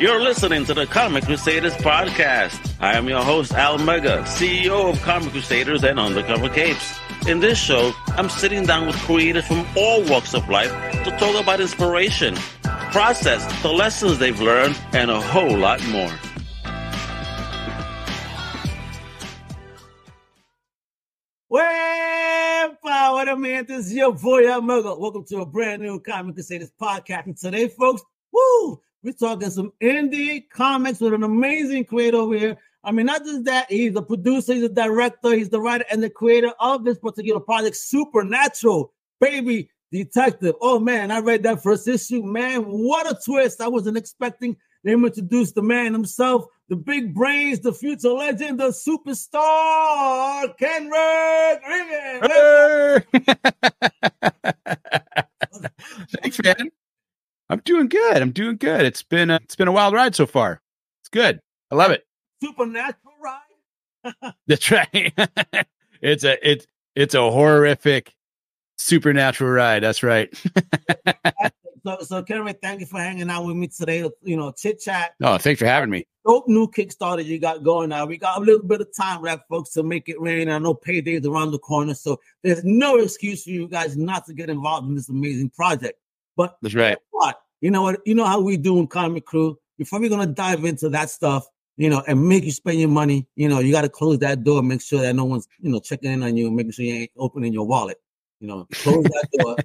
You're listening to the Comic Crusaders podcast. I am your host, Al Mega, CEO of Comic Crusaders and Undercover Capes. In this show, I'm sitting down with creators from all walks of life to talk about inspiration, process, the lessons they've learned, and a whole lot more. Well, what up, man? This is your boy, Al Mega. Welcome to a brand new Comic Crusaders podcast. And today, folks, woo! We're talking some indie comics with an amazing creator over here. I mean, not just that, he's a producer, he's a director, he's the writer and the creator of this particular project, Supernatural Baby Detective. Oh, man, I read that first issue. Man, what a twist. I wasn't expecting them to introduce the man himself, the big brains, the future legend, the superstar, Kenric Regan. Thanks, man. I'm doing good. It's been a wild ride so far. It's good. I love it. Supernatural ride. That's right. It's a horrific supernatural ride. That's right. So Kenric, thank you for hanging out with me today. You know, chit chat. Oh, thanks for having me. Dope new Kickstarter you got going now. We got a little bit of time left, folks, to make it rain. I know payday's around the corner, so there's no excuse for you guys not to get involved in this amazing project. But that's right. You know what? You know how we do in Comic Crew. You're probably going to dive into that stuff, you know, and make you spend your money. You know, you got to close that door, make sure that no one's, you know, checking in on you, making sure you ain't opening your wallet. You know, close that door.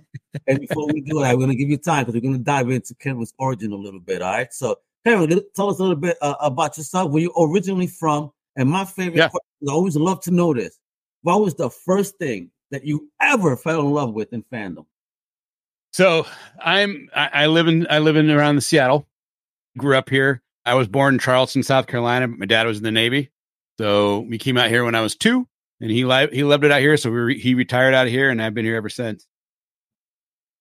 And before we do that, we're going to give you time because we're going to dive into Kenric's origin a little bit. All right. So, Kenric, tell us a little bit about yourself, where you're originally from. And my favorite question, I always love to know this. What was the first thing that you ever fell in love with in fandom? So I live in around the Seattle. Grew up here. I was born in Charleston, South Carolina, but my dad was in the Navy, so we came out here when I was 2, and he loved it out here. So he retired out of here, and I've been here ever since.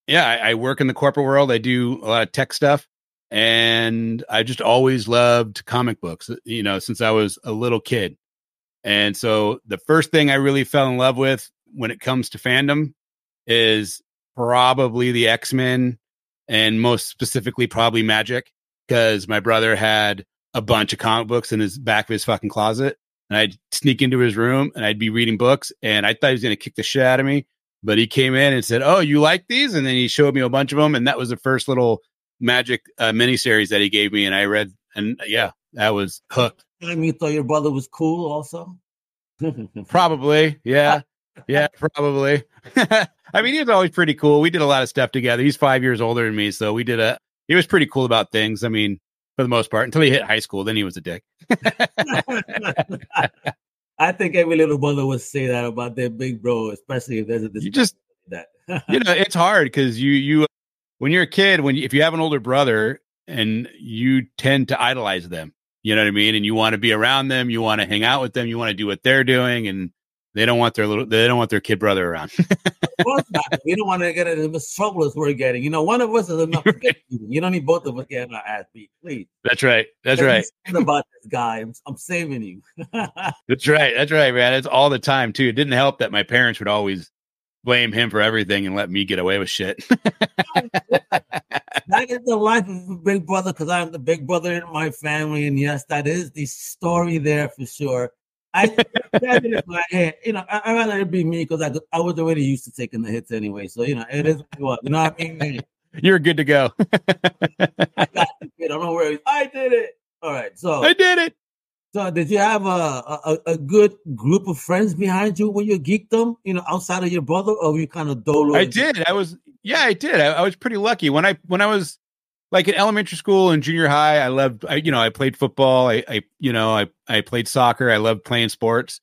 Yeah, I work in the corporate world. I do a lot of tech stuff, and I just always loved comic books. You know, since I was a little kid, and so the first thing I really fell in love with when it comes to fandom is probably the X-Men, and most specifically probably Magic, because my brother had a bunch of comic books in his back of his fucking closet, and I'd sneak into his room and I'd be reading books, and I thought he was going to kick the shit out of me, but he came in and said, "Oh, you like these?" And then he showed me a bunch of them, and that was the first little Magic miniseries that he gave me, and I read, and yeah, I was hooked. You thought your brother was cool also? Probably, yeah. Yeah, probably. I mean, he was always pretty cool. We did a lot of stuff together. He's 5 years older than me, so he was pretty cool about things. I mean, for the most part, until he hit high school, then he was a dick. I think every little brother would say that about their big bro, especially if there's a dispute. You just like that. You know, it's hard because you when you're a kid, if you have an older brother, and you tend to idolize them, you know what I mean, and you want to be around them, you want to hang out with them, you want to do what they're doing, and they don't want their kid brother around. Of course not. We don't want to get into the trouble as we're getting. You know, one of us is enough. Right. You don't need both of us getting our ass beat, please. That's right. That's right. About this guy, I'm saving you. That's right. That's right, man. It's all the time too. It didn't help that my parents would always blame him for everything and let me get away with shit. I get the life of a big brother because I'm the big brother in my family, and yes, that is the story there for sure. I'd rather it be me because I was already used to taking the hits anyway. So, you know, it is what you know what I mean? You're good to go. I got the kid. Don't worry. I did it. All right. So I did it. So did you have a good group of friends behind you when you geeked them, you know, outside of your brother, or were you kind of dolo? I did. I was pretty lucky. When I was like in elementary school and junior high, I played football. I played soccer. I loved playing sports,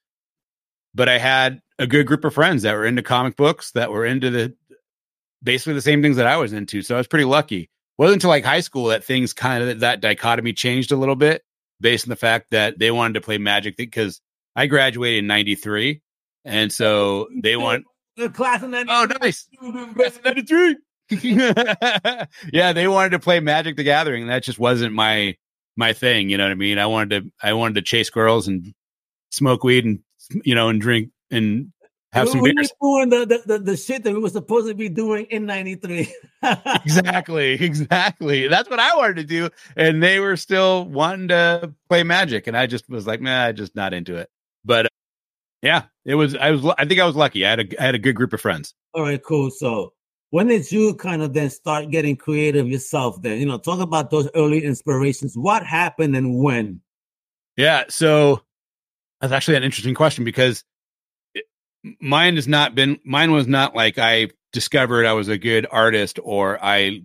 but I had a good group of friends that were into comic books, that were into basically the same things that I was into. So I was pretty lucky. Wasn't until like high school that things kind of, that dichotomy changed a little bit based on the fact that they wanted to play Magic because I graduated in 93. And so they want the class in 93. Oh, nice. Class in 93. Yeah, they wanted to play Magic the Gathering, and that just wasn't my thing, you know what I mean? I wanted to chase girls and smoke weed and, you know, and drink and Have some beers. Doing the shit that we were supposed to be doing in '93. Exactly. That's what I wanted to do, and they were still wanting to play Magic, and I just was like, man, I'm just not into it. But yeah, it was. I think I was lucky. I had a good group of friends. All right, cool. So when did you kind of then start getting creative yourself? Then, you know, talk about those early inspirations. What happened and when? Yeah. So that's actually an interesting question because. Mine was not like I discovered I was a good artist or I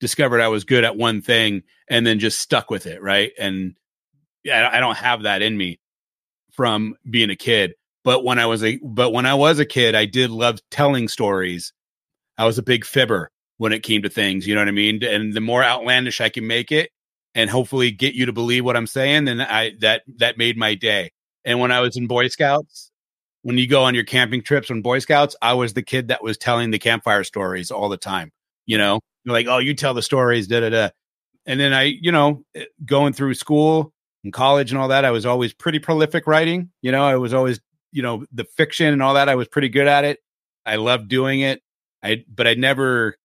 discovered I was good at one thing and then just stuck with it. Right. And yeah, I don't have that in me from being a kid. But when I was a kid, I did love telling stories. I was a big fibber when it came to things. You know what I mean? And the more outlandish I can make it and hopefully get you to believe what I'm saying, then that made my day. And when I was in Boy Scouts, when you go on your camping trips on Boy Scouts, I was the kid that was telling the campfire stories all the time. You know, you're like, oh, you tell the stories, da, da, da. And then I, you know, going through school and college and all that, I was always pretty prolific writing. You know, I was always, you know, the fiction and all that. I was pretty good at it. I loved doing it. But I never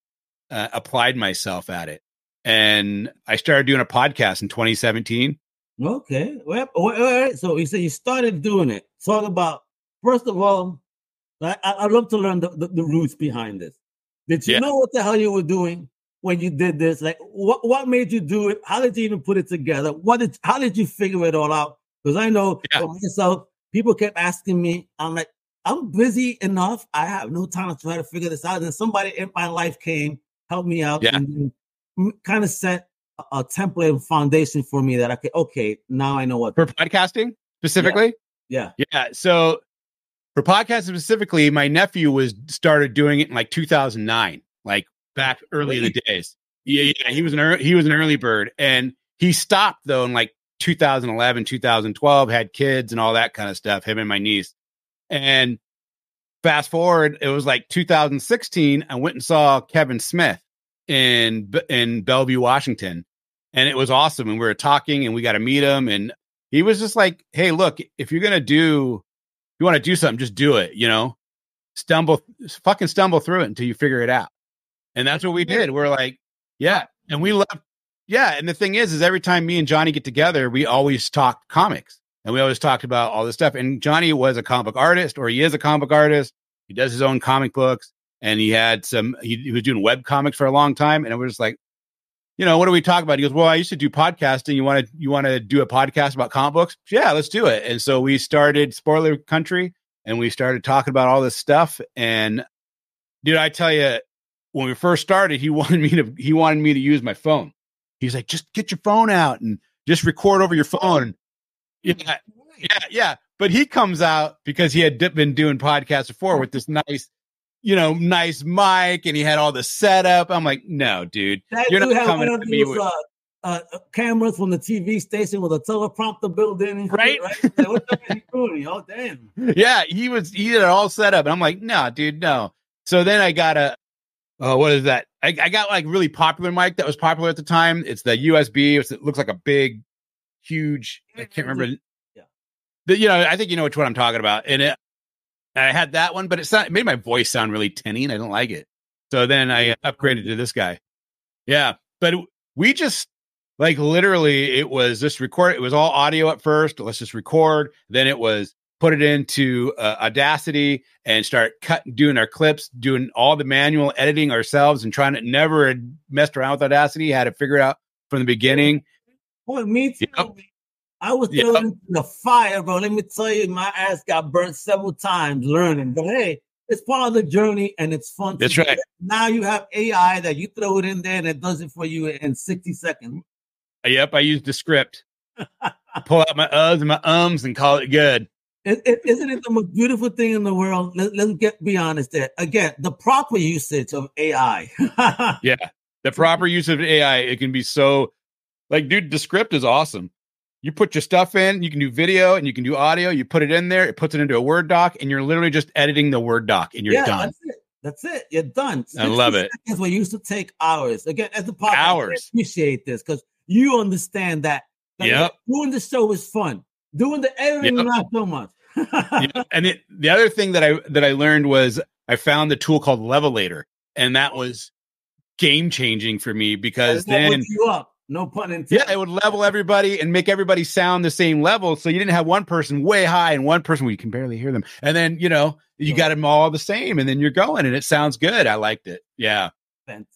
applied myself at it. And I started doing a podcast in 2017. Okay. Well, all right. So you said you started doing it. Talk about. First of all, I'd love to learn the roots behind this. Did you know what the hell you were doing when you did this? Like, what made you do it? How did you even put it together? How did you figure it all out? Because I know for myself, people kept asking me. I'm like, I'm busy enough. I have no time to try to figure this out. And somebody in my life came, helped me out, and kind of set a template and foundation for me that I could, okay, now I know what. For podcasting specifically? Yeah. So. For podcasts specifically, my nephew started doing it in like 2009, like back early in the days. Yeah, he was an early bird, and he stopped though in like 2011, 2012, had kids and all that kind of stuff. Him and my niece. And fast forward, it was like 2016. I went and saw Kevin Smith in Bellevue, Washington, and it was awesome. And we were talking, and we got to meet him, and he was just like, "Hey, look, if you're gonna do." You want to do something, just do it, you know, fucking stumble through it until you figure it out. And that's what we did. We're like, And we love. Yeah. And the thing is every time me and Johnny get together, we always talk comics and we always talked about all this stuff. And Johnny was a comic book artist or he is a comic book artist. He does his own comic books and he was doing web comics for a long time. And it was just like, you know, what do we talk about? He goes, well, I used to do podcasting. You want to do a podcast about comic books? Yeah, let's do it. And so we started Spoiler Country and we started talking about all this stuff. And dude, I tell you, when we first started, he wanted me to use my phone. He's like, just get your phone out and just record over your phone. Yeah. But he comes out because he had been doing podcasts before with this nice mic, and he had all the setup. I'm like, no, dude, you're not coming to me with cameras from the TV station with a teleprompter built in, right? Like, what the heck are you doing? Oh, damn. Yeah, he did it all set up, and I'm like, no, dude, no. So then I got what is that? I got like really popular mic that was popular at the time. It's the USB. It looks like a big, huge. I can't remember. Yeah, but, you know, I think you know which one I'm talking about, and it. I had that one, but it made my voice sound really tinny, and I don't like it. So then I upgraded to this guy. Yeah, but we just, like, literally, it was just record. It was all audio at first. Let's just record. Then it was put it into Audacity and start doing our clips, doing all the manual editing ourselves and trying to never messed around with Audacity. Had to figure it out from the beginning. Boy, me too. Yep. I was throwing the fire, bro. Let me tell you, my ass got burnt several times learning. But hey, it's part of the journey, and it's fun. That's right. Now you have AI that you throw it in there, and it does it for you in 60 seconds. Yep, I used Descript. Pull out my uhs and my ums and call it good. Isn't it the most beautiful thing in the world? Let's be honest there. Again, the proper usage of AI. Yeah, the proper use of AI. It can be so... Like, dude, Descript is awesome. You put your stuff in, you can do video and you can do audio. You put it in there, it puts it into a Word doc, and you're literally just editing the Word doc and you're done. That's it. You're done. I love it. That's what used to take hours. Again, as a podcast, hours. I appreciate this because you understand that. Doing the show is fun. Doing the editing, not so much. Yeah. And the other thing that I learned was I found the tool called Levelator, and that was game changing for me because then you up. No pun intended. Yeah, it would level everybody and make everybody sound the same level. So you didn't have one person way high and one person where you can barely hear them. And then, you know, you got them all the same and then you're going and it sounds good. I liked it. Yeah. Fantastic.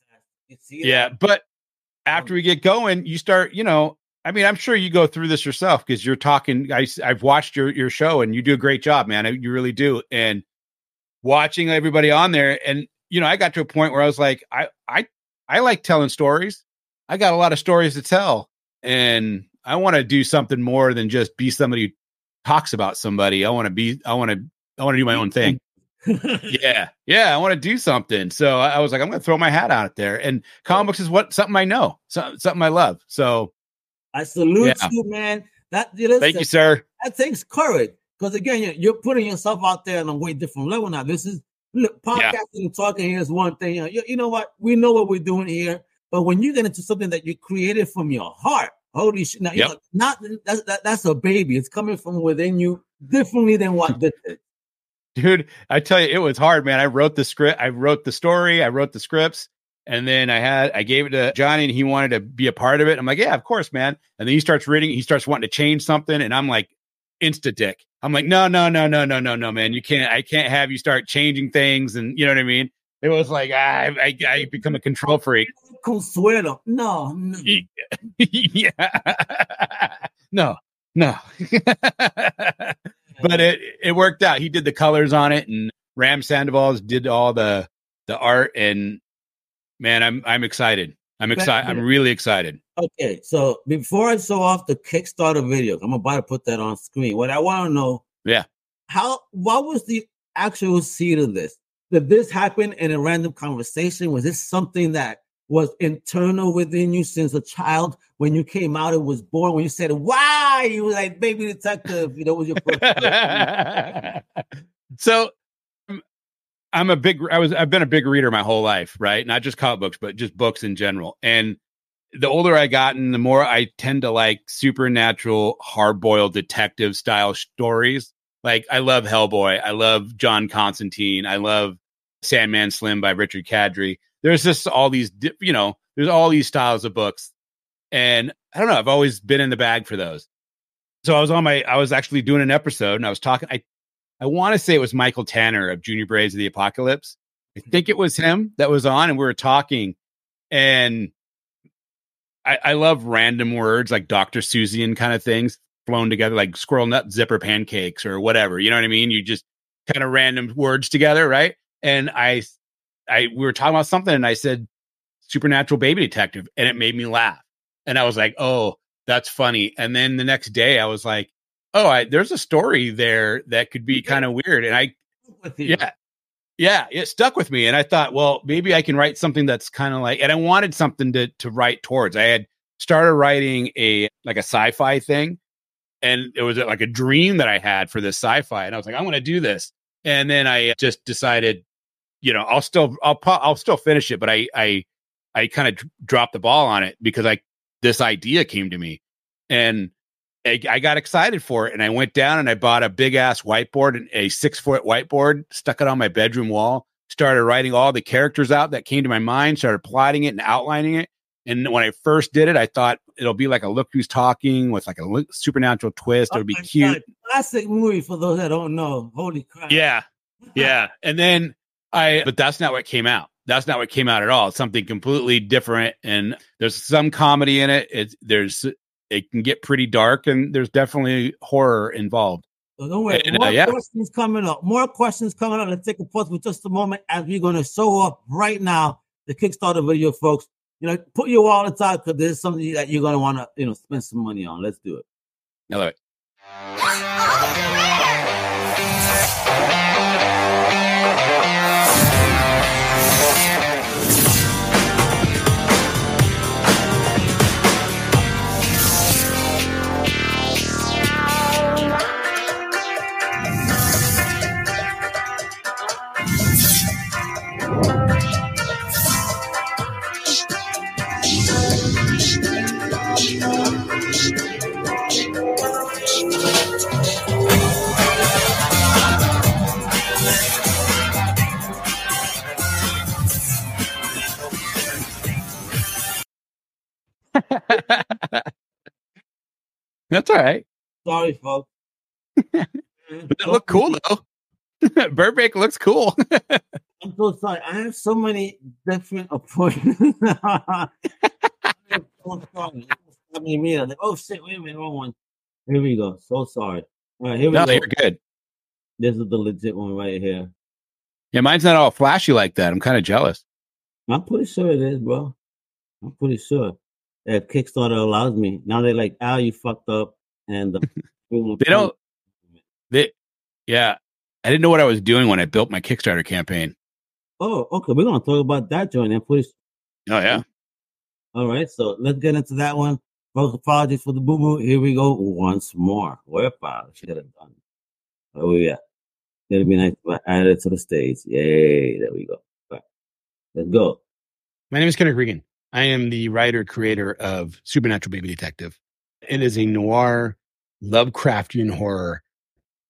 You see that? But after we get going, you start, you know, I mean, I'm sure you go through this yourself because you're talking. I've watched your show and you do a great job, man. You really do. And watching everybody on there. And, you know, I got to a point where I was like, I like telling stories. I got a lot of stories to tell, and I want to do something more than just be somebody who talks about somebody. I want to do my own thing. Yeah. I want to do something. So I was like, I'm going to throw my hat out there, and comics is something I know, something I love. So I salute you, man. Thank you, sir. That takes courage. Cause again, you're putting yourself out there on a way different level. Now this is podcasting and talking here is one thing. You know what? We know what we're doing here. But when you get into something that you created from your heart, holy shit! Now, you know, that's a baby. It's coming from within you differently than what this is. Dude, I tell you, it was hard, man. I wrote the script. I wrote the story. I wrote the scripts. And then I gave it to Johnny and he wanted to be a part of it. I'm like, yeah, of course, man. And then he starts reading. He starts wanting to change something. And I'm like, insta dick. I'm like, no, man. You can't. I can't have you start changing things. And you know what I mean? It was like, I become a control freak. Consuelo. No. Yeah. No. But it worked out. He did the colors on it, and Ram Sandoval's did all the art. And man, I'm excited. I'm excited. I'm really excited. Okay, so before I show off the Kickstarter video, I'm about to put that on screen. What I want to know, what was the actual seed of this? Did this happen in a random conversation? Was this something that was internal within you since a child? When you came out and was born, when you said, "Why?" You were like, "Baby detective," you know, was your first. So, I've been a big reader my whole life, right? Not just comic books, but just books in general. And the older I gotten, the more I tend to like supernatural, hard-boiled detective style stories. Like, I love Hellboy. I love John Constantine. I love Sandman Slim by Richard Cadry. There's just all these, you know, there's all these styles of books. And I don't know, I've always been in the bag for those. So I was actually doing an episode and I was talking, I want to say it was Michael Tanner of Junior Braves of the Apocalypse. I think it was him that was on and we were talking. And I love random words like Dr. Seussian kind of things. Blown together like squirrel nut zipper pancakes or whatever, you know what I mean? You just kind of random words together, right? And we were talking about something and I said supernatural baby detective and it made me laugh and I was like, oh, that's funny. And then the next day I was like, oh, there's a story there that could be kind of weird. And it stuck with me. And I thought, well, maybe I can write something that's kind of like, and I wanted something to write towards. I had started writing a sci-fi thing. And it was like a dream that I had for this sci-fi. And I was like, I want to do this. And then I just decided, you know, I'll still finish it. But I kind of dropped the ball on it because this idea came to me and I got excited for it. And I went down and I bought a big ass whiteboard and a 6-foot whiteboard, stuck it on my bedroom wall, started writing all the characters out that came to my mind, started plotting it and outlining it. And when I first did it, I thought it'll be like a Look Who's Talking with like a supernatural twist. It'll be cute. God. Classic movie for those that don't know. Holy crap. Yeah. And then but that's not what came out. That's not what came out at all. It's something completely different. And there's some comedy in it. It can get pretty dark and there's definitely horror involved. So don't worry. And, more questions coming up. More questions coming up. Let's take a pause for just a moment as we're going to show up right now the Kickstarter video, folks. You know, put your wallet out because this is something that you're going to want to, you know, spend some money on. Let's do it. I love it. That's all right. Sorry, folks. But they look cool, though. Burbank looks cool. I'm so sorry. I have so many different opinions. I'm so sorry. I mean, like, oh, shit, wait a minute. Wrong one. Here we go. So sorry. All right, here we go. No, you're good. This is the legit one right here. Yeah, mine's not all flashy like that. I'm kind of jealous. I'm pretty sure it is, bro. I'm pretty sure. If Kickstarter allows me. Now they're like, Al, you fucked up. And yeah. I didn't know what I was doing when I built my Kickstarter campaign. Oh, okay. We're going to talk about that joint. Please. Oh, yeah. All right. So let's get into that one. Folks, apologies for the boo-boo. Here we go once more. Where should have done. Oh, yeah. It'll be nice to add it to the stage. Yay. There we go. Right. Let's go. My name is Kenric Regan. I am the writer, creator of Supernatural Baby Detective. It is a noir, Lovecraftian horror.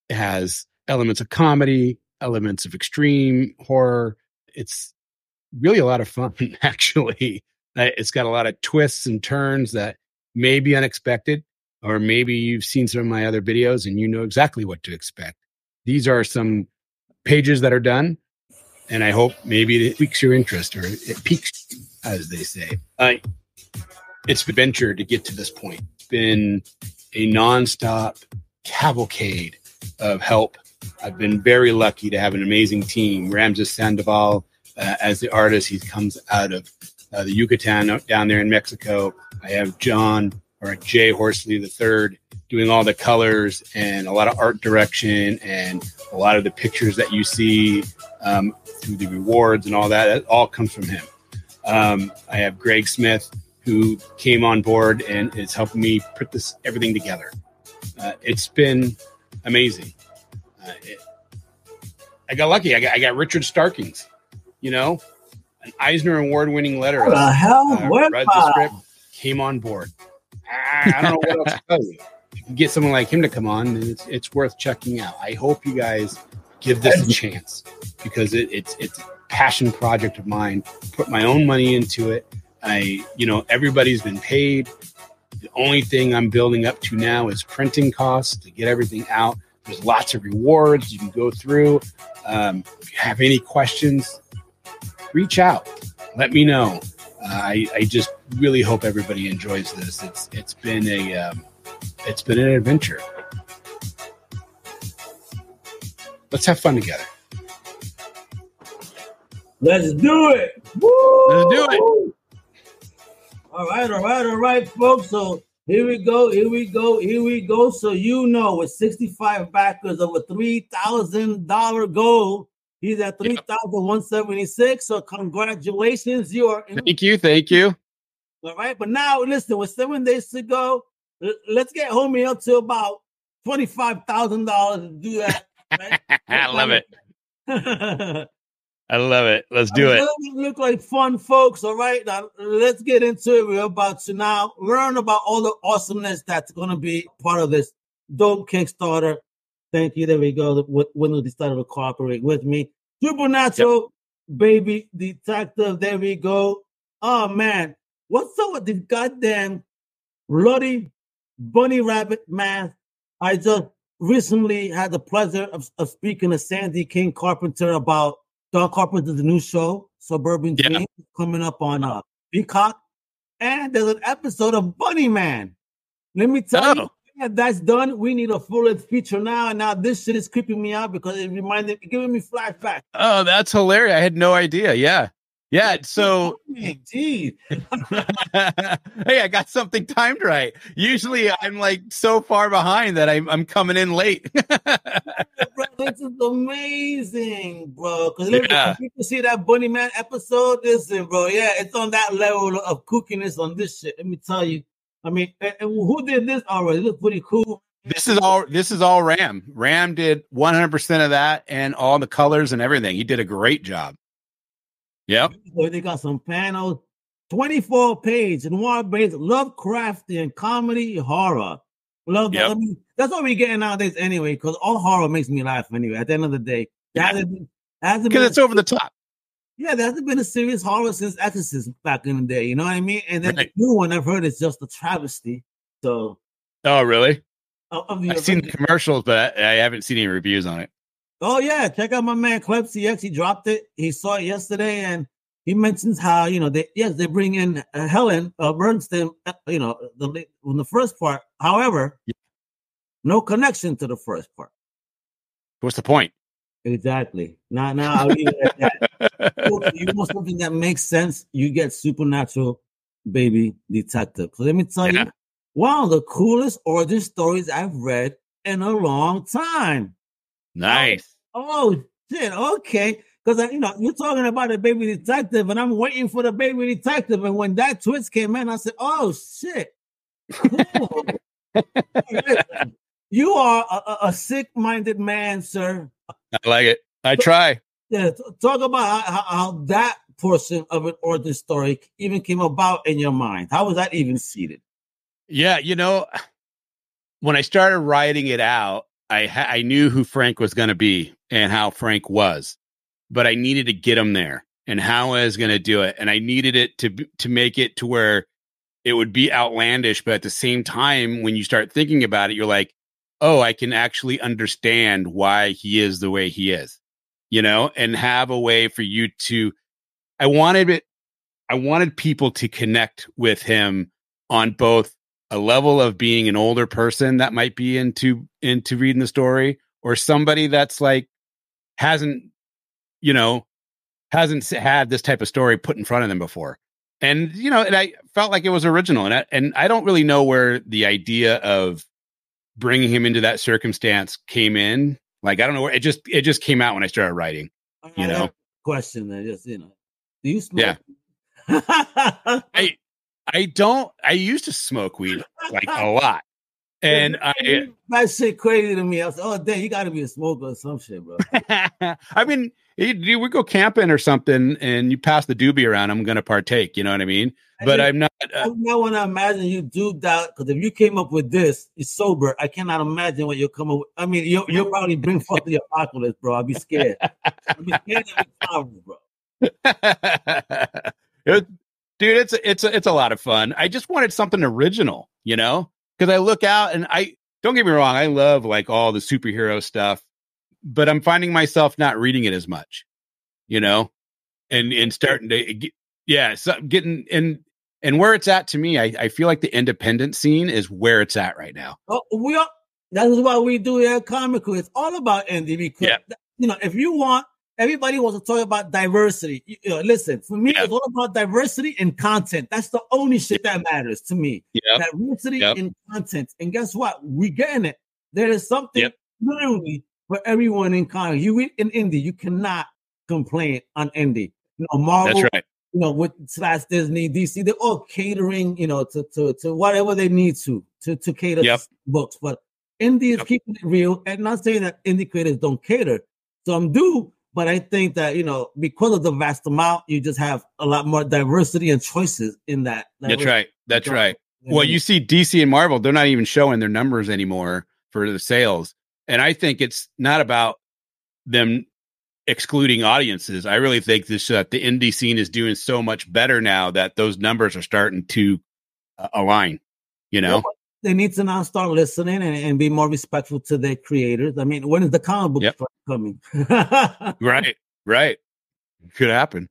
It has elements of comedy, elements of extreme horror. It's really a lot of fun, actually. It's got a lot of twists and turns that may be unexpected, or maybe you've seen some of my other videos and you know exactly what to expect. These are some pages that are done, and I hope maybe it piques your interest, or it piques, as they say. It's been venture to get to this point. It's been a nonstop cavalcade of help. I've been very lucky to have an amazing team. Ramses Sandoval, as the artist, he comes out of the Yucatan down there in Mexico. I have Jay Horsley III doing all the colors and a lot of art direction and a lot of the pictures that you see through the rewards and all that. That all comes from him. I have Greg Smith, who came on board and is helping me put this everything together. It's been amazing. I got lucky. I got Richard Starkings, an Eisner Award-winning letterist. What the hell? Read the script, came on board. I don't know what else to tell you. If you can get someone like him to come on, then it's worth checking out. I hope you guys give this a chance, because it's a passion project of mine. Put my own money into it. Everybody's been paid. The only thing I'm building up to now is printing costs to get everything out. There's lots of rewards you can go through. If you have any questions, reach out. Let me know. I just really hope everybody enjoys this. It's been an adventure. Let's have fun together. Let's do it. Woo! Let's do it. All right, folks. So here we go. So with 65 backers over $3,000 goal, he's at 3,176. So congratulations, you are. Thank you. All right, but now listen, with 7 days to go, let's get homie up to about $25,000 and do that. Right? I love it. I love it. Let's do it. Look like fun, folks. All right, now let's get into it. We're about to now learn about all the awesomeness that's going to be part of this dope Kickstarter. Thank you. There we go. When decided to cooperate with me, Supernatural Baby Detective. There we go. Oh man, what's up with this goddamn bloody bunny rabbit math? I just recently had the pleasure of speaking to Sandy King Carpenter about Don Carpenter's new show, Suburban Dreams, coming up on Peacock. And there's an episode of Bunny Man. Let me tell you. If that's done, we need a full-length feature now. And now this shit is creeping me out because it giving me flashbacks. Oh, that's hilarious. I had no idea. Yeah. So, geez. Hey, I got something timed right. Usually I'm like so far behind that I'm coming in late. Bro, this is amazing, bro. Because people see that Bunny Man episode. Listen, bro. Yeah, it's on that level of kookiness on this shit. Let me tell you. I mean, and who did this already? It looks pretty cool. This is all Ram. Ram did 100% of that and all the colors and everything. He did a great job. Yep. They got some panels. 24-page noir-based Lovecraftian comedy horror. I mean, that's what we're getting nowadays anyway, because all horror makes me laugh anyway. At the end of the day, because it's over the top. Yeah, there hasn't been a serious horror since Exorcism back in the day. You know what I mean? And then the new one I've heard is just a travesty. So. Oh, really? I've seen the commercials, but I haven't seen any reviews on it. Oh, yeah. Check out my man, ClepCX. He dropped it. He saw it yesterday, and he mentions how, you know, they bring in Helen Bernstein, you know, in the first part. However, no connection to the first part. What's the point? Exactly. Now I'll leave it at that. You want something that makes sense, you get Supernatural Baby Detective. So let me tell you, one of the coolest origin stories I've read in a long time. Nice. Oh shit. Okay. Because, you know, you're talking about a baby detective, and I'm waiting for the baby detective. And when that twist came in, I said, oh shit. Cool. You are a sick-minded man, sir. I like it. I try. Yeah, talk about how that portion of an origin story even came about in your mind. How was that even seated? Yeah, you know, when I started writing it out, I knew who Frank was going to be and how Frank was, but I needed to get him there and how I was going to do it, and I needed it to make it to where it would be outlandish, but at the same time, when you start thinking about it, you're like, oh, I can actually understand why he is the way he is, you know, and have a way for you to, I wanted people to connect with him on both a level of being an older person that might be into reading the story, or somebody that's like, hasn't had this type of story put in front of them before. And, you know, and I felt like it was original, and I don't really know where the idea of bringing him into that circumstance came in. Like, I don't know where it just came out when I started writing. You know, question that is, you know, do you smoke? Yeah. I don't. I used to smoke weed like a lot, and that shit crazy to me. I was like, oh damn, you got to be a smoker or some shit, bro. I mean, we go camping or something, and you pass the doobie around, I'm gonna partake. You know what I mean? But I'm not. I don't want to imagine you duped out, because if you came up with this, it's sober. I cannot imagine what you'll come up with. I mean, you'll probably bring forth the apocalypse, bro. I'll be scared. I'll be scared of the problem, bro. Dude, it's a lot of fun. I just wanted something original, you know, because I look out and I don't get me wrong, I love like all the superhero stuff, but I'm finding myself not reading it as much, you know, and starting to get, getting in. And where it's at to me, I feel like the independent scene is where it's at right now. Oh, that is why we do that comic. It's all about indie, because you know, if you want, everybody wants to talk about diversity. You know, listen, for me, it's all about diversity and content. That's the only shit that matters to me. Yep. Diversity and content. And guess what? We're getting it. There is something literally for everyone in comic. You read in indie, you cannot complain on indie. You know, Marvel. That's right. You know, with / Disney, DC, they're all catering, you know, to whatever they need to cater to books. But indie is keeping it real, and not saying that indie creators don't cater. Some do, but I think that, you know, because of the vast amount, you just have a lot more diversity and choices in that. That's right. That's right. Well, you see DC and Marvel, they're not even showing their numbers anymore for the sales. And I think it's not about them excluding audiences. I really think this the indie scene is doing so much better now that those numbers are starting to align. You know, they need to now start listening and be more respectful to their creators. I mean, when is the comic book coming? Right. Could happen.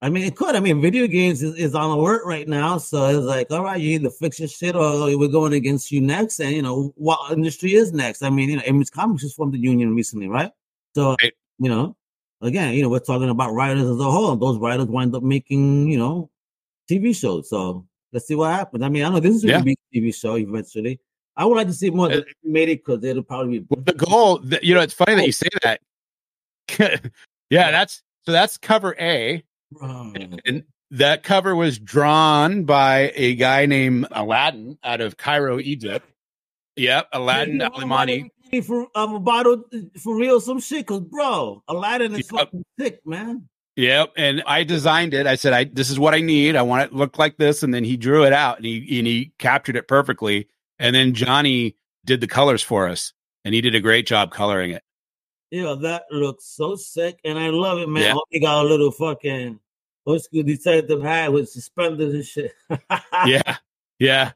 I mean, it could. I mean, video games is on alert right now, so it's like, all right, you either fix your shit or we're going against you next. And you know what industry is next? I mean, you know, Image Comics just formed the union recently, right? So you know. Again, you know, we're talking about writers as a whole, and those writers wind up making, you know, TV shows. So let's see what happens. I mean, I know this is going to be a TV show eventually. I would like to see more than animated, because it'll probably be the goal. You know, it's funny that you say that. That's cover A. And that cover was drawn by a guy named Aladdin out of Cairo, Egypt. Yep, Aladdin Alimani. I'm about to for real some shit, because bro, Aladdin is fucking sick, man. Yep, and I designed it. I said, this is what I need. I want it to look like this, and then he drew it out, and he captured it perfectly. And then Johnny did the colors for us, and he did a great job coloring it. Yeah, that looks so sick, and I love it, man. Yeah. He got a little fucking old school detective hat with suspenders and shit. Yeah.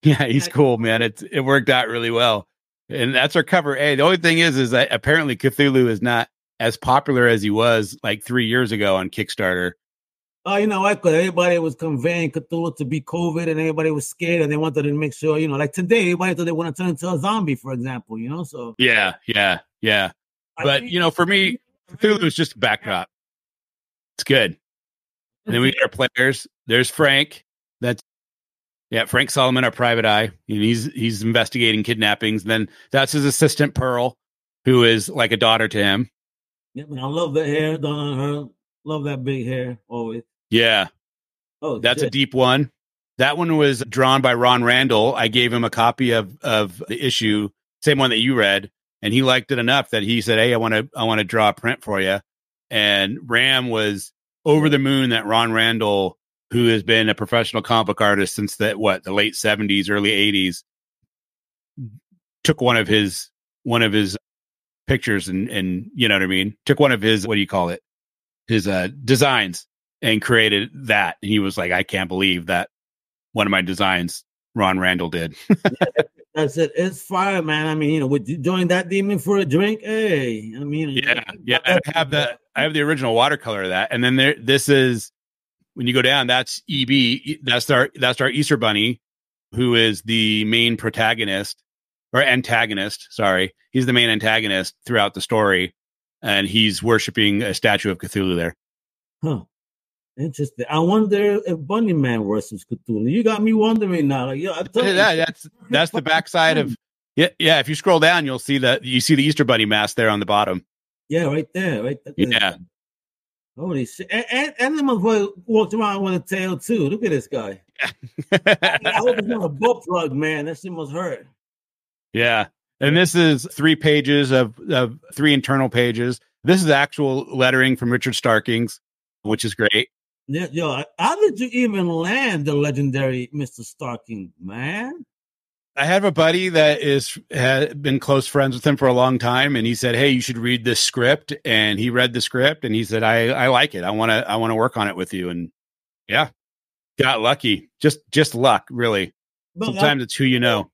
He's cool, man. It worked out really well, and that's our cover A. The only thing is that apparently Cthulhu is not as popular as he was like 3 years ago on Kickstarter. Oh, you know what? Because everybody was conveying Cthulhu to be COVID, and everybody was scared, and they wanted to make sure, you know, like today, everybody thought they want to turn into a zombie, for example, you know. So yeah. But you know, for me, Cthulhu is just a backdrop. It's good. And then we get our players. There's Frank. Frank Solomon, our private eye. And he's investigating kidnappings. And then that's his assistant Pearl, who is like a daughter to him. Yeah, man, I love the hair done on her. Love that big hair always. Yeah. Oh, that's shit. A deep one. That one was drawn by Ron Randall. I gave him a copy of the issue, same one that you read, and he liked it enough that he said, "Hey, I want to draw a print for you." And Ram was over the moon that Ron Randall, who has been a professional comic book artist since the late 70s, early 80s, took one of his pictures and you know what I mean, took one of his his designs and created that. And he was like, "I can't believe that one of my designs Ron Randall did." That's it. It's fire, man. I mean, you know, would you join that demon for a drink? Hey, I mean, I have the original watercolor of that. And then this is when you go down, that's EB. That's our Easter Bunny, who is the main protagonist or antagonist. Sorry. He's the main antagonist throughout the story. And he's worshiping a statue of Cthulhu there. Huh. Interesting. I wonder if Bunny Man worships Cthulhu. You got me wondering now. Like, yo, I told you. That's the backside of. Yeah. If you scroll down, you'll see the Easter Bunny mask there on the bottom. Yeah, right there. Right there. Yeah. Holy shit! And Animal Boy walked around with a tail too. Look at this guy. Yeah. I hope it's not a butt plug, man. That shit must hurt. Yeah. And this is 3 pages of 3 internal pages. This is actual lettering from Richard Starkings, which is great. Yeah, yo, how did you even land the legendary Mr. Starkings, man? I have a buddy that had been close friends with him for a long time, and he said, "Hey, you should read this script." And he read the script, and he said, "I like it. I want to work on it with you." And yeah, got lucky. Just luck, really. But sometimes it's who you know.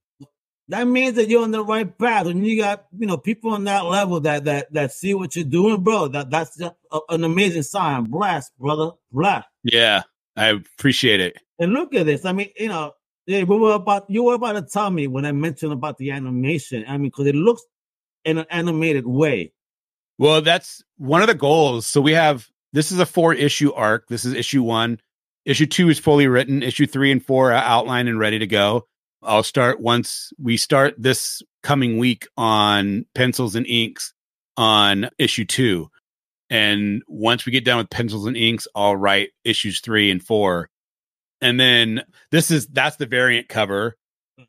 That means that you're on the right path, and you got, you know, people on that level that see what you're doing, bro. That's just an amazing sign. Blast, brother, blast. Yeah, I appreciate it. And look at this. I mean, you know, you were about to tell me when I mentioned about the animation. I mean, because it looks in an animated way. Well, that's one of the goals. So this is a 4-issue arc. This is issue 1. Issue 2 is fully written. Issue 3 and 4 are outlined and ready to go. I'll start once we start this coming week on pencils and inks on issue 2. And once we get done with pencils and inks, I'll write issues 3 and 4. And then that's the variant cover.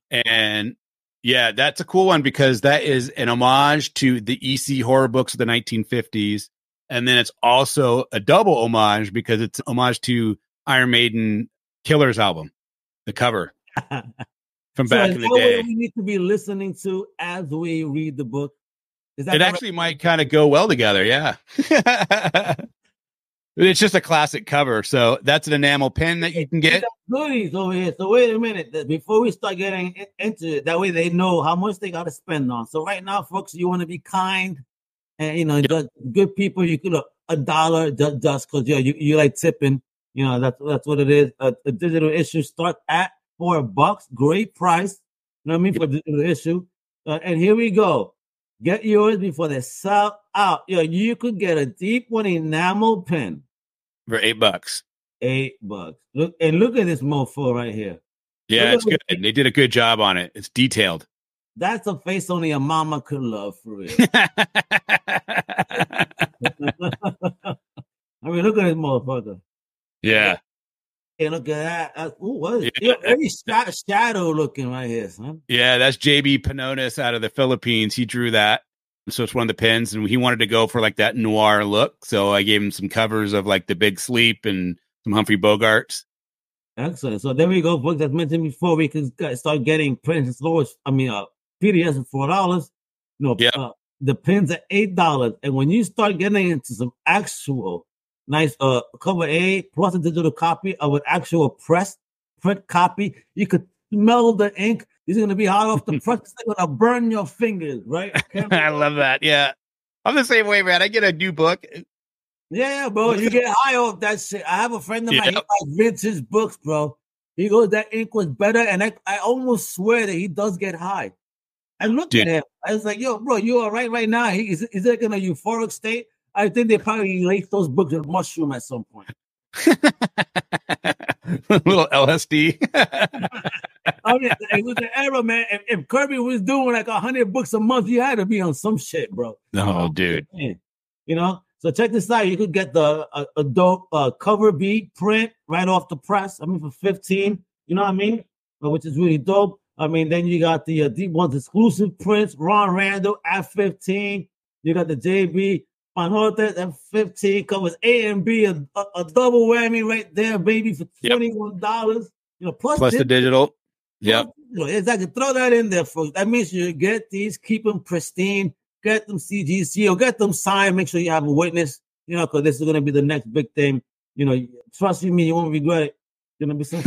And yeah, that's a cool one because that is an homage to the EC horror books of the 1950s. And then it's also a double homage because it's an homage to Iron Maiden Killer's album, the cover. From back in the day. We need to be listening to as we read the book. Is that actually might kind of go well together, yeah. It's just a classic cover, so that's an enamel pen that you can get. Goodies over here. So wait a minute. Before we start getting into it, that way they know how much they got to spend on. So right now, folks, you want to be kind and, you know, good people. You could $1 just because you like tipping. You know, that's what it is. A digital issue start at $4. Great price. You know what I mean? For the issue. And here we go. Get yours before they sell out. You could get a deep one enamel pen for $8. $8. Look at this mofo right here. Yeah, it's good. They did a good job on it. It's detailed. That's a face only a mama could love, for real. I mean, look at this motherfucker. Yeah. Hey, look at that. What is it? Very shadow looking right here, son. Yeah, that's JB Pinones out of the Philippines. He drew that. So it's one of the pens, and he wanted to go for like that noir look. So I gave him some covers of like The Big Sleep and some Humphrey Bogarts. Excellent. So there we go, folks. As mentioned before, we can start getting prints. I mean, PDFs for $4. No, the pins are $8. And when you start getting into some actual nice cover A plus a digital copy of an actual print copy, you could smell the ink. These are going to be hot off the press. They're going to burn your fingers, right? I love that. Yeah. I'm the same way, man. I get a new book. Yeah, bro. You get high off that shit. I have a friend of mine. He likes vintage books, bro. He goes, that ink was better. And I almost swear that he does get high. I looked at him. I was like, yo, bro, you all right now? He is like in a euphoric state. I think they probably laced those books with mushroom at some point. A little LSD. I mean, it was the era, man. If Kirby was doing like 100 books a month, you had to be on some shit, bro. No, dude. Man. You know? So check this out. You could get the dope cover B print right off the press. I mean, for $15. You know what I mean? Which is really dope. I mean, then you got the deep ones exclusive prints. Ron Randall at $15. You got the JB. Panotes at $15, covers A and B, a double whammy right there, baby, for $21. Yep. You know, plus the digital. Yeah, exactly. Throw that in there, folks. That means you get these, keep them pristine, get them CGC or get them signed. Make sure you have a witness, you know, because this is going to be the next big thing. You know, trust me, you won't regret it. Going to be some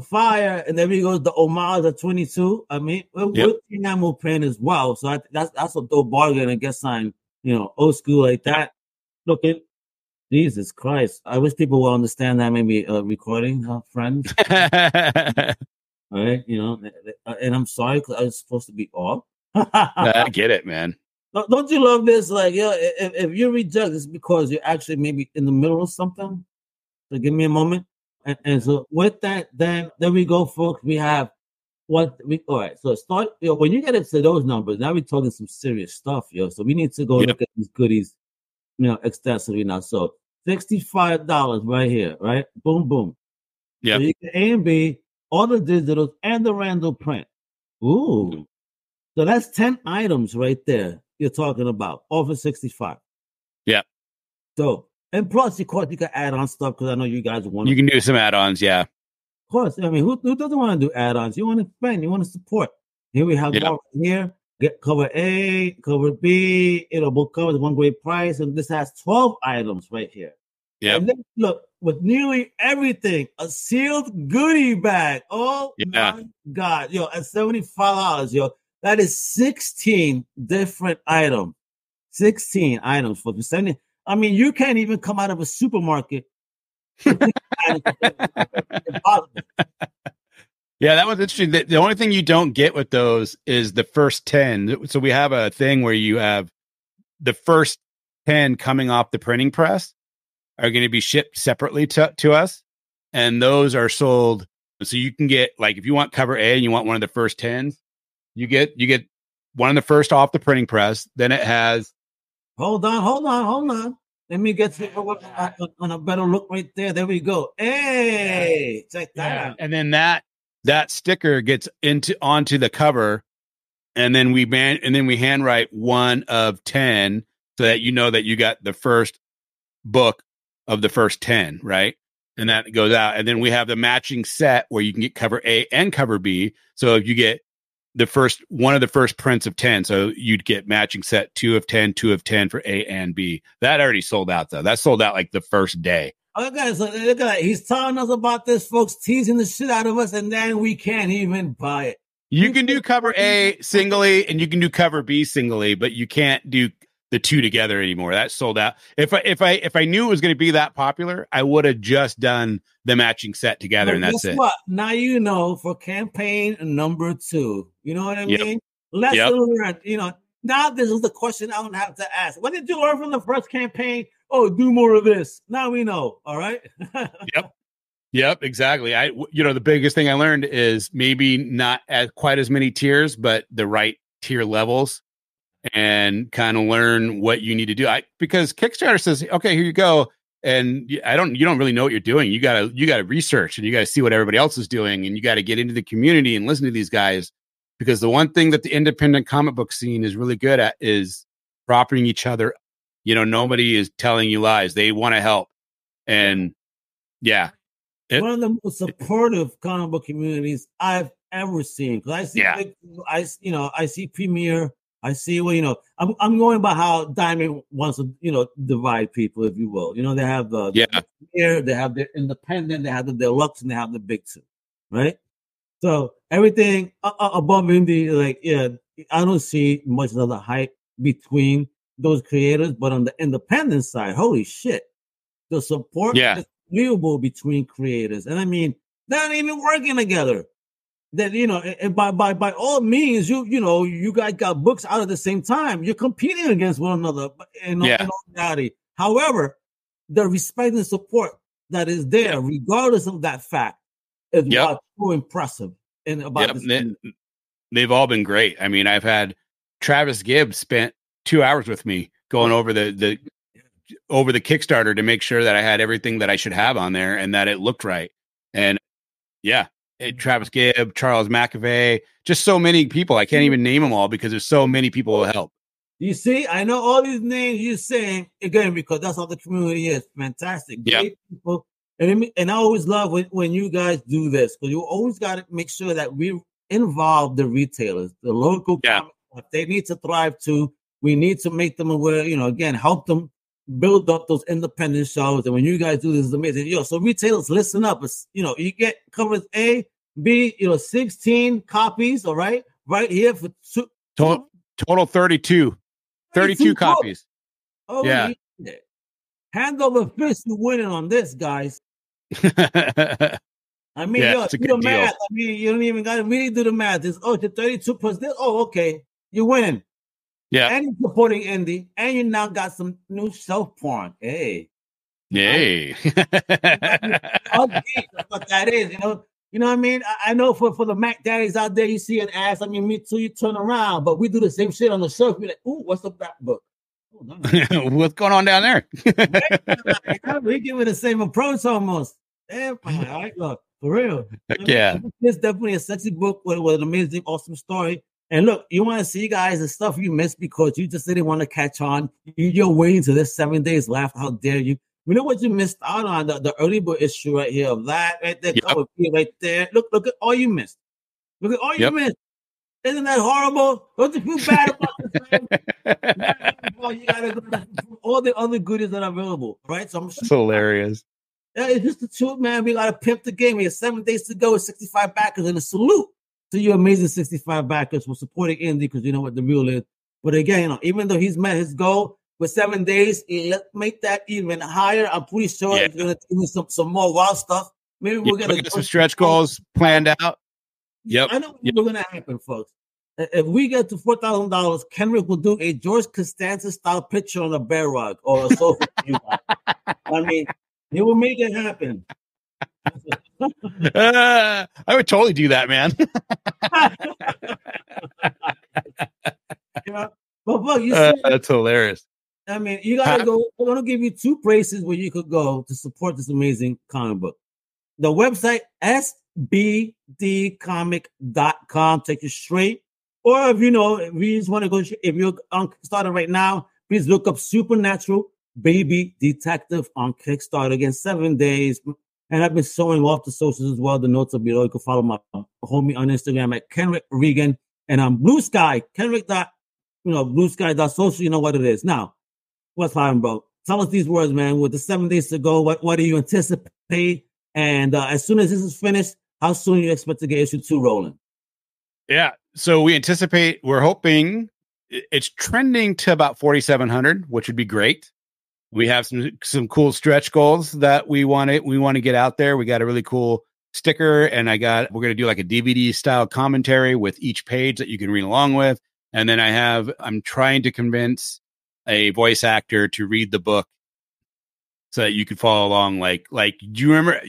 fire, and there we go. The homage at 22. I mean, with enamel print as well. So that's a dope bargain. I guess I'm. You know, old school like that. Look it. Jesus Christ. I wish people will understand that maybe recording our friends. All right. You know, and I'm sorry because I was supposed to be off. I get it, man. Don't you love this? Like, yo, if you reject, it's because you're actually maybe in the middle of something. So give me a moment. And so with that, then there we go, folks. We have all right, so start, you know, when you get into those numbers, now we're talking some serious stuff, yo. So we need to go look at these goodies, you know, extensively now. So $65 right here, right? Boom, boom. Yeah. So you get A and B, all the digitals, and the Randall print. Ooh. So that's 10 items right there you're talking about, all for $65. Yeah. So, and plus, of course, you can add on stuff because I know you guys want to. You can do some add-ons, yeah. Of course, I mean, who doesn't want to do add-ons? You want to spend, you want to support. Here we have one here. Get cover A, cover B. It'll both covers one great price, and this has 12 items right here. Yeah. Look, with nearly everything, a sealed goodie bag. Oh my God, yo, at $75, yo, that is 16 different items. 16 items for the 70. I mean, you can't even come out of a supermarket. Yeah, that was interesting. The only thing you don't get with those is the first 10. So we have a thing where you have the first 10 coming off the printing press are going to be shipped separately to us, and those are sold. So you can get, like, if you want cover A and you want one of the first 10, you get one of the first off the printing press. Then it has hold on. Let me get on a better look right there. There we go. Hey, check that out. And then that sticker gets onto the cover, and then we handwrite one of 10 so that you know that you got the first book of the first 10, right? And that goes out. And then we have the matching set where you can get cover A and cover B. So if you get the first one of the first prints of 10. So you'd get matching set 2 of 10 for A and B. That already sold out, though. That sold out like the first day. Okay, so look at that. He's telling us about this, folks, teasing the shit out of us, and then we can't even buy it. You can do cover A singly, and you can do cover B singly, but you can't do the two together anymore. That sold out. If I knew it was going to be that popular, I would have just done the matching set together, and that's it. What? Now you know for campaign number 2. You know what I mean? Lesson learned. You know, now this is the question I don't have to ask. What did you learn from the first campaign? Oh, do more of this. Now we know. All right. Yep. Exactly. The biggest thing I learned is maybe not at quite as many tiers, but the right tier levels. And kind of learn what you need to do. Because Kickstarter says, okay, here you go. And you don't really know what you're doing. You gotta research, and you gotta see what everybody else is doing, and you gotta get into the community and listen to these guys. Because the one thing that the independent comic book scene is really good at is propping each other. You know, nobody is telling you lies. They want to help. And one of the most supportive comic book communities I've ever seen. Because I see Premiere. I see. Well, you know, I'm going by how Diamond wants to, you know, divide people, if you will. You know, they have the premier, they have their independent, they have the deluxe, and they have the big two, right? So everything above indie, like, yeah, I don't see much of the hype between those creators. But on the independent side, holy shit, the support is viewable between creators, and I mean, they're not even working together. That, you know, and by all means, you guys got books out at the same time. You're competing against one another in all reality. However, the respect and support that is there, regardless of that fact, is so impressive. And about they've all been great. I mean, I've had Travis Gibbs spent 2 hours with me going over the Kickstarter to make sure that I had everything that I should have on there and that it looked right. And Travis Gibb, Charles McAvey, just so many people. I can't even name them all because there's so many people who help. You see, I know all these names you're saying again because that's how the community is. Fantastic, great people, and I always love when you guys do this because you always got to make sure that we involve the retailers, the local. Yeah. If they need to thrive too, we need to make them aware. You know, again, help them build up those independent shows. And when you guys do this, it's amazing. Yo, so retailers, listen up. It's, you know, you get covers A, B, you know, 16 copies, all right? Right here for total 32. 32 copies. Oh, yeah. Shit. Hand over fist, you're winning on this, guys. I mean, yo, do the math. I mean, you don't even got to really do the math. It's, the 32 plus this. Oh, okay. You win. Yeah, and you're supporting indie, and you now got some new shelf porn. Hey, yay! That's what that is, you know what I mean. I know for the Mac daddies out there, you see an ass. I mean, me too. You turn around, but we do the same shit on the shelf. We're like, ooh, what's up that book? Oh, no. What's going on down there? We give it the same approach almost. Damn, all right, look, for real. Yeah, it's definitely a sexy book with an amazing, awesome story. And look, you want to see, guys, the stuff you missed because you just didn't want to catch on. You're waiting to this 7 days left. How dare you? You know what you missed out on? The early bird issue right here of that, right there. Yep. Right there. Look at all you missed. Look at all you missed. Isn't that horrible? Don't you feel bad about this? You gotta go all the other goodies that are available, right? So I'm sure. That's hilarious. Yeah, it's just the truth, man. We got to pimp the game. We have 7 days to go with 65 backers and a salute. So you amazing 65 backers for supporting indie because you know what the real is. But again, you know, even though he's met his goal with 7 days, let's make that even higher. I'm pretty sure he's going to do some more wild stuff. Maybe we're going to get some stretch goals planned out. Yep. I know what's going to happen, folks. If we get to $4,000, Kenric will do a George Costanza-style picture on a bear rug or a sofa. I mean, he will make it happen. I would totally do that, man. But look, you see, that's hilarious. I mean, you gotta go. I'm gonna give you two places where you could go to support this amazing comic book. The website sbdcomic.com take you straight. Or if you just want to go, if you're on Kickstarter right now, please look up Supernatural Baby Detective on Kickstarter. Again, 7 days. And I've been showing off the socials as well. The notes are below. You can follow my homie on Instagram at Kenric Regan. And on Blue Sky, bluesky.social, you know what it is. Now, what's happening, bro? Tell us these words, man. With the 7 days to go, what do you anticipate? And as soon as this is finished, how soon do you expect to get issue 2 rolling? Yeah. So we're hoping it's trending to about 4,700, which would be great. We have some cool stretch goals that we want to get out there. We got a really cool sticker, and we're going to do like a DVD style commentary with each page that you can read along with. And then I'm trying to convince a voice actor to read the book so that you can follow along. Like, do you remember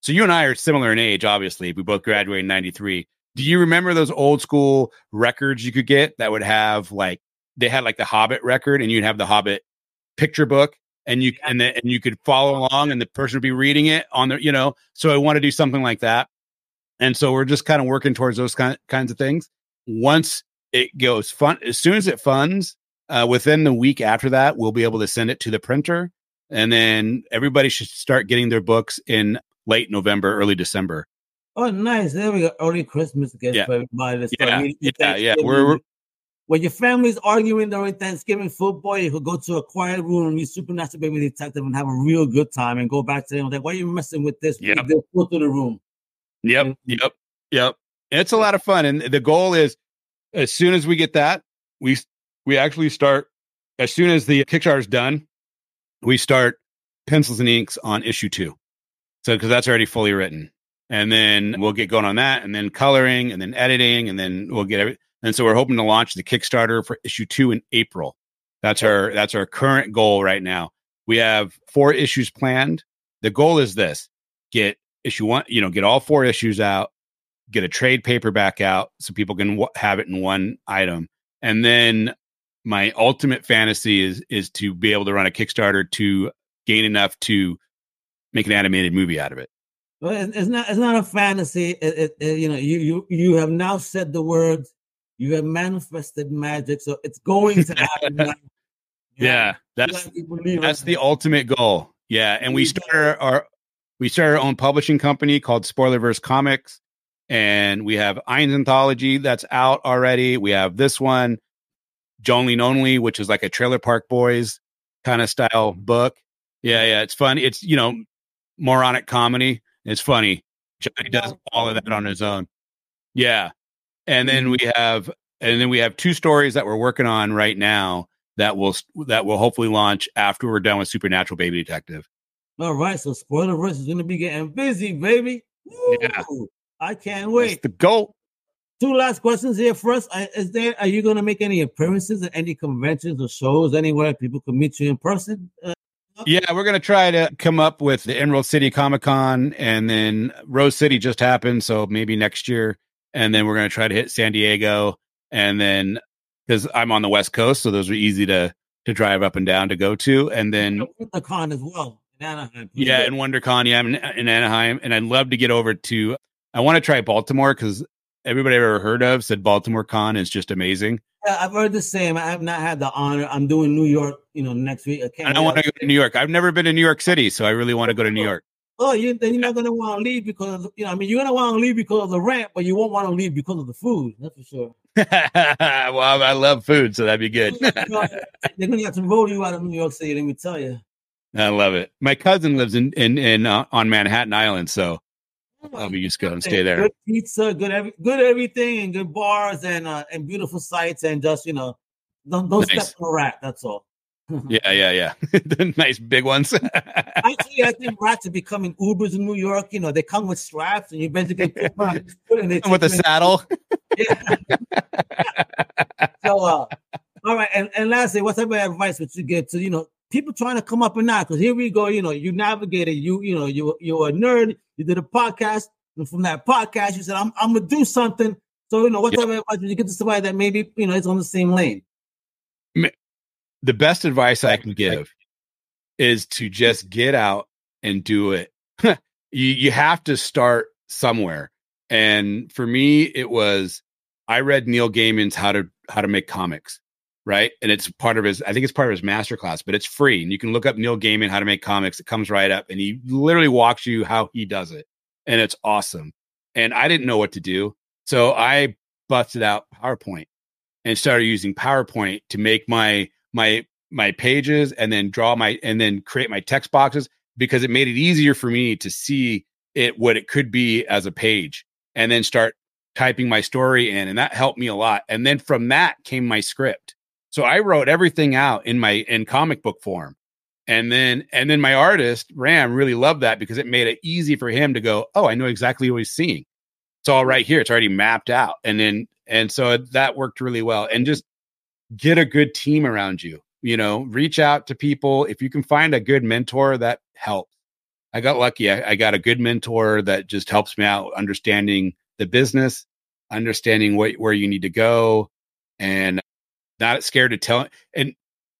so you and I are similar in age, obviously. We both graduated in 93. Do you remember those old school records you could get that would have they had the Hobbit record, and you'd have the Hobbit picture book, and you could follow along, and the person would be reading it on their, So I want to do something like that, and so we're just kind of working towards those kinds of things. Once it goes fun, as soon as it funds, within the week after that, we'll be able to send it to the printer, and then everybody should start getting their books in late November, early December. Oh, nice! There we go. Early Christmas gifts for everybody. We're When your family's arguing during Thanksgiving food, boy, you could go to a quiet room and read Supernatural Baby Detective and have a real good time and go back to them like, why are you messing with this? Yep. They'll go through the room. Yep, yep, yep. It's a lot of fun. And the goal is, as soon as we get that, we actually start, as soon as the Kickstarter's done, we start pencils and inks on issue 2. So, because that's already fully written. And then we'll get going on that, and then coloring, and then editing, and then we'll get everything. And so we're hoping to launch the Kickstarter for issue 2 in April. That's our current goal right now. We have 4 issues planned. The goal is this: get issue 1, get all 4 issues out, get a trade paperback out so people can have it in one item. And then my ultimate fantasy is to be able to run a Kickstarter to gain enough to make an animated movie out of it. Well, it's not a fantasy. You have now said the word. You have manifested magic, so it's going to happen. Yeah, that's the ultimate goal. Yeah, and we started our own publishing company called Spoilerverse Comics, and we have Ein's Anthology that's out already. We have this one, Jonely Nonely, which is like a Trailer Park Boys kind of style book. Yeah, it's fun. It's moronic comedy. It's funny. Johnny does all of that on his own. Yeah. And then we have 2 stories that we're working on right now that will hopefully launch after we're done with Supernatural Baby Detective. All right, so Spoilerverse is going to be getting busy, baby. Woo! Yeah, I can't wait. That's the goal. 2 last questions here. First, are you going to make any appearances at any conventions or shows anywhere people can meet you in person? Yeah, we're going to try to come up with the Emerald City Comic Con, and then Rose City just happened, so maybe next year. And then we're going to try to hit San Diego. And then, because I'm on the West Coast, so those are easy to drive up and down to go to. And then WonderCon as well in Anaheim. Yeah, and WonderCon, yeah, I'm in Anaheim. And I'd love to get over to, I want to try Baltimore, because everybody I've ever heard of said Baltimore Con is just amazing. Yeah, I've heard the same. I have not had the honor. I'm doing New York, next week. I want to go to New York. I've never been to New York City, so I really want to go to New York. Oh, you're not going to want to leave because you're going to want to leave because of the rent, but you won't want to leave because of the food. That's for sure. Well, I love food, so that'd be good. They're going to have to roll you out of New York City, let me tell you. I love it. My cousin lives in on Manhattan Island, so I'll be just going to stay there. Good pizza, good everything, and good bars and beautiful sights, and just don't step on a rat. That's all. Yeah. The nice big ones. Actually, I think rats are becoming Ubers in New York. They come with straps, and you basically put them on with a saddle. Yeah. So, all right. And lastly, what's some advice would you give to people trying to come up and out? Because here we go. You navigated. You're a nerd. You did a podcast, and from that podcast, you said, "I'm gonna do something." So, what type of advice would you give to somebody that maybe it's on the same lane? The best advice I can give is to just get out and do it. You have to start somewhere. And for me, it was, I read Neil Gaiman's How to Make Comics, right? And it's part of his masterclass, but it's free. And you can look up Neil Gaiman, How to Make Comics. It comes right up, and he literally walks you how he does it. And it's awesome. And I didn't know what to do. So I busted out PowerPoint and started using PowerPoint to make my pages, and then create my text boxes, because it made it easier for me to see what it could be as a page, and then start typing my story in. And that helped me a lot. And then from that came my script. So I wrote everything out in comic book form. And then my artist Ram really loved that, because it made it easy for him to go, "Oh, I know exactly what he's seeing. It's all right here. It's already mapped out." And so that worked really well. And just get a good team around you, reach out to people. If you can find a good mentor, that helps. I got lucky. I got a good mentor that just helps me out understanding the business, understanding where you need to go, and not scared to tell. And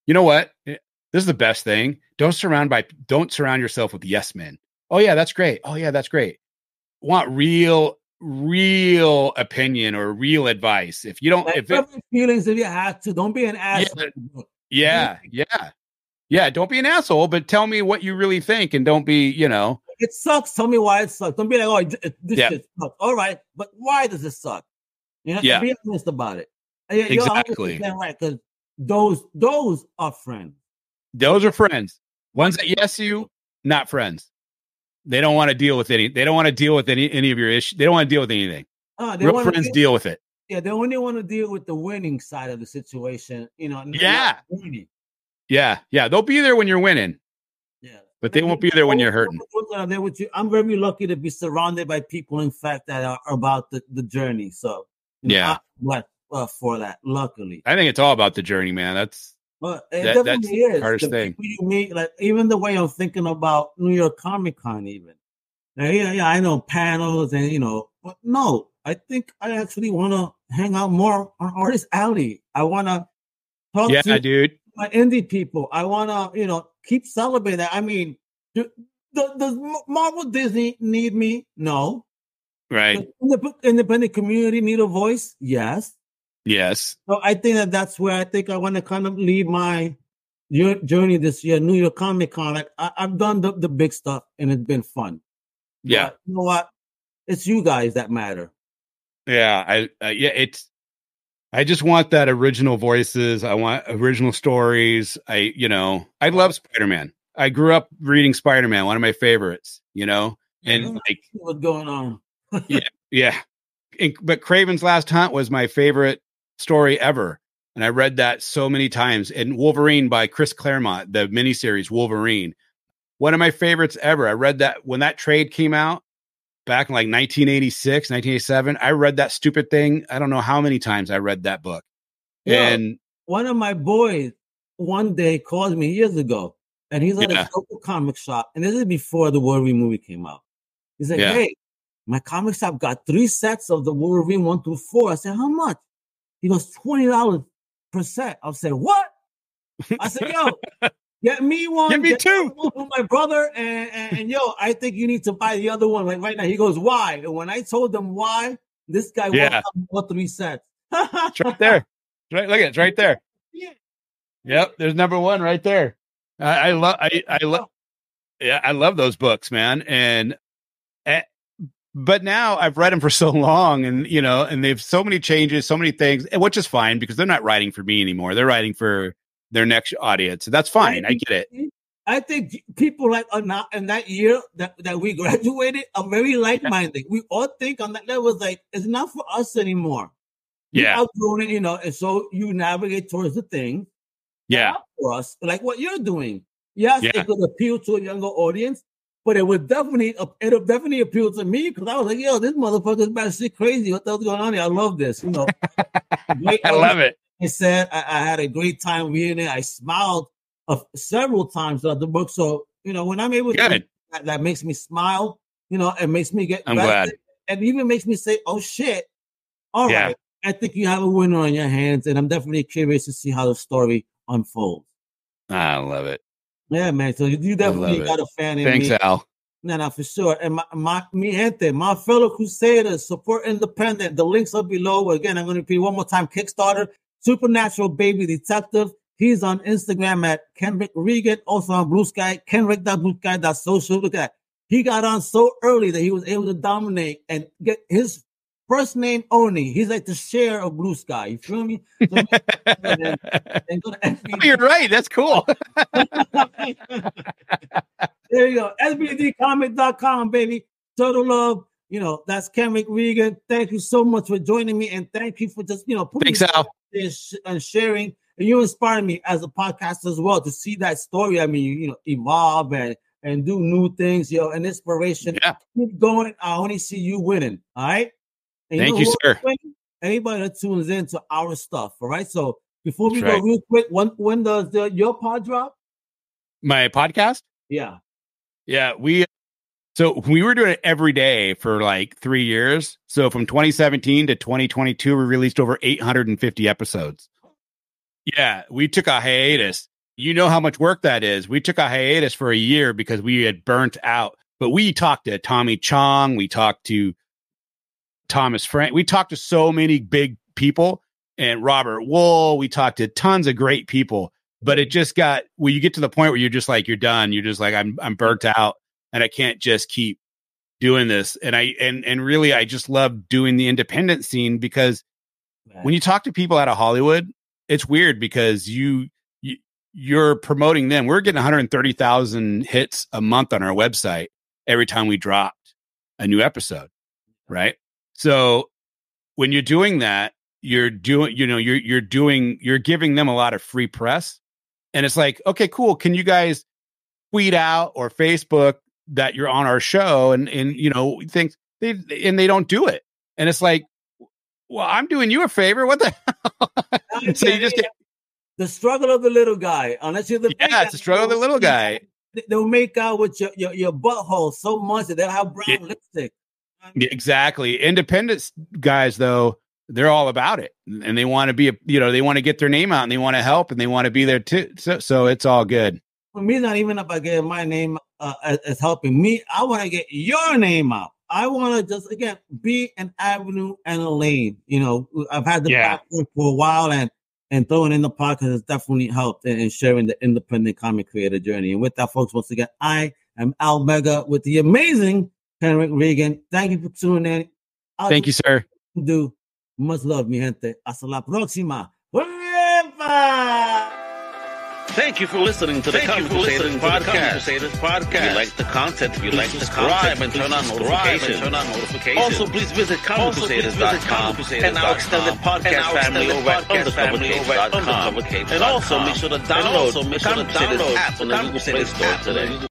you know what? This is the best thing. Don't surround yourself with yes men. "Oh yeah, that's great. Oh yeah, that's great." Want real opinion or real advice. If you don't, feelings, if you have to, don't be an asshole. Yeah. Don't be an asshole, but tell me what you really think, and don't be, It sucks. Tell me why it sucks. Don't be like, "Oh, this shit sucks." All right, but why does it suck? Be honest about it. Exactly. You're 100% right, because those are friends. Those are friends. Ones that yes you, not friends. They don't want to deal with any. They don't want to deal with any of your issues. They don't want to deal with anything. Real friends deal with it. Yeah, they only want to deal with the winning side of the situation. You know. Yeah. Yeah. They'll be there when you're winning. Yeah. But they won't be there when you're hurting. I'm very lucky to be surrounded by people, in fact, that are about the journey. So for that, luckily. I think it's all about the journey, man. That's the hardest thing. You meet, like, even the way I'm thinking about New York Comic Con, even. Like, yeah, I know panels and, you know, but no, I think I actually want to hang out more on Artist Alley. I want to talk to my indie people. I want to, you know, keep celebrating. I mean, does Marvel Disney need me? No. Right. Does the independent community need a voice? Yes. Yes. So I think that's where I think I want to kind of lead my journey this year, New York Comic Con. Like, I've done the big stuff and it's been fun. Yeah. But you know what? It's you guys that matter. Yeah. I just want that original voices. I want original stories. I love Spider-Man. I grew up reading Spider-Man, one of my favorites, you know, and like what's going on. Yeah. But Craven's Last Hunt was my favorite story ever. And I read that so many times. And Wolverine by Chris Claremont, the miniseries Wolverine, one of my favorites ever. I read that when that trade came out back in like 1986, 1987. I read that stupid thing. I don't know how many times I read that book. Yeah, and one of my boys one day called me years ago, and he's at a local comic shop. And this is before the Wolverine movie came out. He's like, hey, my comic shop got 3 sets of the Wolverine 1 through 4. I said, how much? He goes, $20 per set. I said, what? I said, yo, get me one. Give me two. One for my brother. And yo, I think you need to buy the other one like right now. He goes, why? And when I told him why, this guy bought 3 sets. It's right there. It's right there. Yeah. Yep. There's number one right there. I love those books, man. But now I've read them for so long, and you know, and they've so many changes, so many things, which is fine because they're not writing for me anymore. They're writing for their next audience. So that's fine. I get it. I think people like not in that year that we graduated are very like-minded. We all think on that level, like it's not for us anymore. Yeah, outgrown it, you know, and so you navigate towards the thing. Yeah, for us, like what you're doing. Yes, it could appeal to a younger audience. But it would definitely appeal to me because I was like, yo, this motherfucker's about to shit crazy. What the hell's going on here? I love this. You know, I love it. He said, I had a great time reading it. I smiled several times throughout the book. So, you know, when I'm able to, that makes me smile, you know, it makes me get glad. And even makes me say, oh, shit. All right. I think you have a winner on your hands. And I'm definitely curious to see how the story unfolds. I love it. Yeah, man. So you definitely got a fan in me. Thanks, Al. No, for sure. And my fellow Crusaders, support independent. The links are below. Again, I'm going to repeat one more time. Kickstarter, Supernatural Baby Detective. He's on Instagram at Kenric Regan. Also on Blue Sky, kenric.bluesky.social. Look at that. He got on so early that he was able to dominate and get his first name only. He's like the share of Blue Sky. You feel me? So you're right. That's cool. There you go. sbdcomic.com, baby. Total love. You know, that's Kenric Regan. Thank you so much for joining me. And thank you for just, you know, putting this and sharing. And you inspired me as a podcaster as well to see that story. I mean, you know, evolve and do new things, you know, and inspiration. Yeah. Keep going. I only see you winning. All right. And thank you, sir. Anybody that tunes in to our stuff, all right? So before we go real quick, when does your pod drop? My podcast? Yeah. Yeah, we were doing it every day for like 3 years. So from 2017 to 2022, we released over 850 episodes. Yeah, we took a hiatus. You know how much work that is. We took a hiatus for a year because we had burnt out. But we talked to Tommy Chong. We talked to Thomas Frank. We talked to so many big people and Robert Wool. We talked to tons of great people, but it just got when you get to the point where you're just like, you're done. You're just like, I'm burnt out and I can't just keep doing this. And really, I just love doing the independent scene because when you talk to people out of Hollywood, it's weird because you're promoting them. We're getting 130,000 hits a month on our website every time we dropped a new episode, right? So when you're doing that, you're giving them a lot of free press. And it's like, okay, cool. Can you guys tweet out or Facebook that you're on our show? And you know, things they don't do it. And it's like, well, I'm doing you a favor. What the hell? So you just get the struggle of the little guy. Unless you're the big guy, it's the struggle of the little guy. They'll make out with your butthole so much that they'll have brown lipstick. Exactly. Independent guys, though, they're all about it, and they want to be, they want to get their name out, and they want to help, and they want to be there too. So it's all good. For me, not even about getting my name as helping me. I want to get your name out. I want to just, again, be an avenue and a lane. You know, I've had the platform for a while, and throwing in the podcast has definitely helped in sharing the independent comic creator journey. And with that, folks, once again, I am Al Mega with the amazing Kenric Regan. Thank you for tuning in. Thank you, sir. Do much love, mi gente. Hasta la próxima. Thank you for listening to the Comic Crusaders podcast. If you like the content, subscribe and turn on notifications. Also, please visit ComicCrusaders.com and our extended podcast family over at UndercoverCapes.com. And also, make sure to download the Comic Crusaders app on the Google Play Store today.